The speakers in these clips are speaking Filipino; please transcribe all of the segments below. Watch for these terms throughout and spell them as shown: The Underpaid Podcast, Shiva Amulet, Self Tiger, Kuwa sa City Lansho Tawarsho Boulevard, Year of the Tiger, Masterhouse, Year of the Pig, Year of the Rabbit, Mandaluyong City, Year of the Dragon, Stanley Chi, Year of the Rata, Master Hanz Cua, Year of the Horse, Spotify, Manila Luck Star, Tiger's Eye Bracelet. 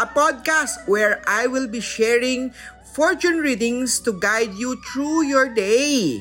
a podcast where I will be sharing fortune readings to guide you through your day.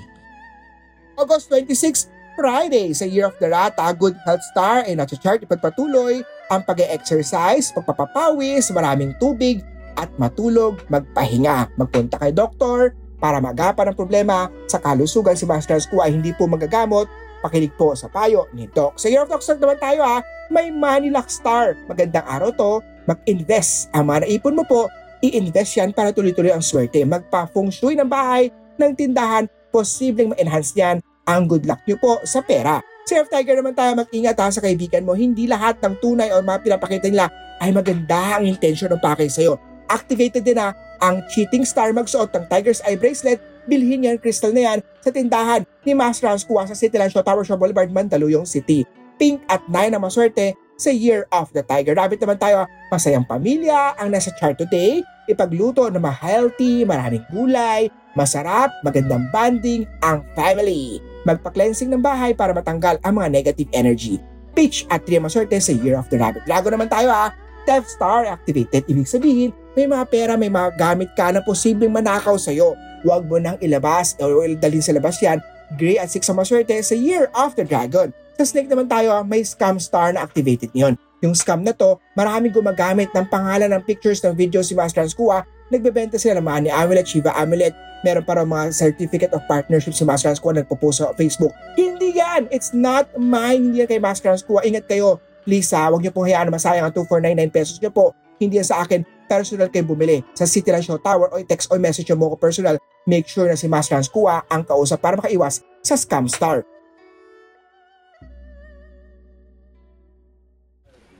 August 26, Friday, sa Year of the Rata, good health star ay nacha-chart ipagpatuloy ang pag-exercise, pagpapapawis, maraming tubig at matulog, magpahinga. Magpunta kay doktor para magapan ang problema sa kalusugan. Si Masterhouse ko ay hindi po magagamot. Pakinig po sa payo ni Doc. Sa Year of the Horse naman tayo ha. May Manila Luck Star. Magandang araw to. Mag-invest. Ang mga naipon mo po, i-invest yan para tuloy-tuloy ang swerte. Magpa-feng shui ng bahay, ng tindahan, posibleng ma-enhance yan ang good luck nyo po sa pera. Self Tiger naman tayo, mag-ingat ha sa kaibigan mo. Hindi lahat ng tunay o mga pinapakita nila ay maganda ang intention ng pakay sa'yo. Activated din ha ang cheating star, magsuot ng Tiger's Eye Bracelet. Bilhin yan, crystal na yan, sa tindahan ni Masterhouse, Kuwa sa City Lansho Tawarsho Boulevard, Mandaluyong City. Pink at 9 ang maswerte sa Year of the Tiger. Rabbit naman tayo, masayang pamilya ang nasa chart today. Ipagluto na ma-healthy, maraming gulay, masarap, magandang bonding ang family. Magpa-cleansing ng bahay para matanggal ang mga negative energy. Peach at 3 ang maswerte sa Year of the Rabbit. Dragon naman tayo ha, Death Star activated. Ibig sabihin, may mga pera, may mga gamit ka na posibleng manakaw sa'yo. Huwag mo nang ilabas o dalhin sa labas yan. Gray at 6 ang maswerte sa Year of the Dragon. Sa Snake naman tayo, may Scam Star na activated niyon. Yung scam na to, maraming gumagamit ng pangalan ng pictures ng video si Master Hanz Cua. Nagbebenta sila ng mga ni Amulet, Shiva Amulet. Meron para mga certificate of partnership si Master Hanz Cua na nagpo-post sa Facebook. Hindi yan! It's not mine! Hindi yan kay Master Hanz Cua. Ingat kayo. Lisa, huwag niyo pong hayaan na masayang ang 2,499 pesos niyo po. Hindi yan sa akin. Personal kayo bumili sa City Lansho Tower o text o message mo ko personal. Make sure na si Master Hanz Cua ang kausap para makaiwas sa Scam Star.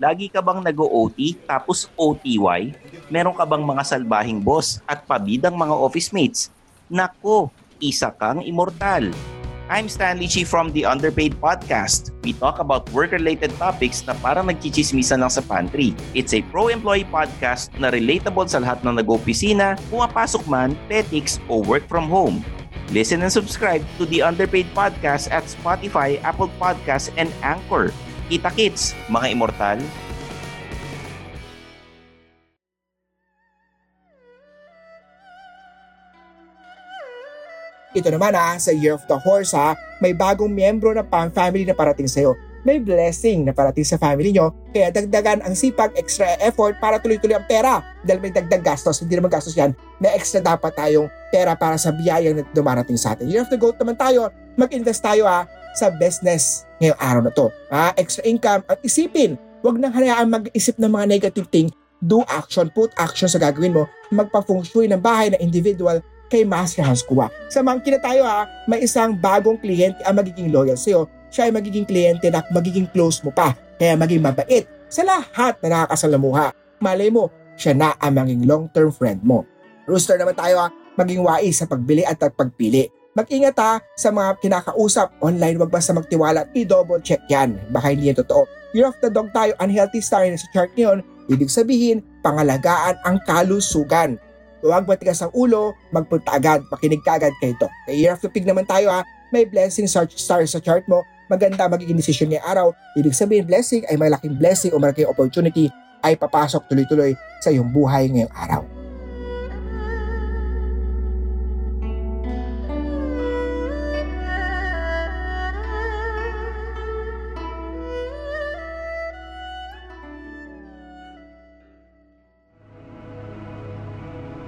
Lagi ka bang nag-OT tapos OTY? Meron ka bang mga salbahing boss at pabidang mga office mates? Nako, isa kang immortal. I'm Stanley Chi from The Underpaid Podcast. We talk about work-related topics na parang nagchichismisan lang sa pantry. It's a pro-employee podcast na relatable sa lahat ng nag-opisina, pumapasok man, petics, o work from home. Listen and subscribe to The Underpaid Podcast at Spotify, Apple Podcasts, and Anchor. Kita kits, mga immortal! Ito naman ha, sa Year of the Horse ha, may bagong miyembro ng family na parating sa'yo. May blessing na parating sa family nyo, kaya dagdagan ang sipag, extra effort para tuloy-tuloy ang pera. Dahil may dagdag gastos, hindi naman gastos yan, may extra dapat tayong pera para sa biyayang na dumarating sa atin. Year of the Goat naman tayo, mag-invest tayo ha, sa business ngayong araw na to. Ha? Extra income, at isipin, huwag nang hayaan mag-isip ng mga negative thing, do action, put action sa gagawin mo, magpa-feng shui ng bahay na individual, kay Master Hanz Cua. Sa monkey na tayo ha, may isang bagong kliyente ang magiging loyal sa'yo. Siya ay magiging kliyente na magiging close mo pa. Kaya maging mabait sa lahat na nakakasalamuha. Malay mo, siya na ang maging long-term friend mo. Rooster naman tayo ha, maging wais sa pagbili at pagpili. Mag-ingat ha sa mga kinakausap online. Huwag basta magtiwala, i-double check yan. Baka hindi yan totoo. Year of the Dog tayo, unhealthy star na sa chart niyon. Ibig sabihin, pangalagaan ang kalusugan. Huwag matigas ang ulo, magpunta agad, makinig ka agad kayo ito. Sa Year of the Pig naman tayo ha, may blessing star sa chart mo, maganda magiging decision ngayong araw. Ibig sabihin blessing ay malaking blessing o malaking opportunity ay papasok tuloy-tuloy sa iyong buhay ngayong araw.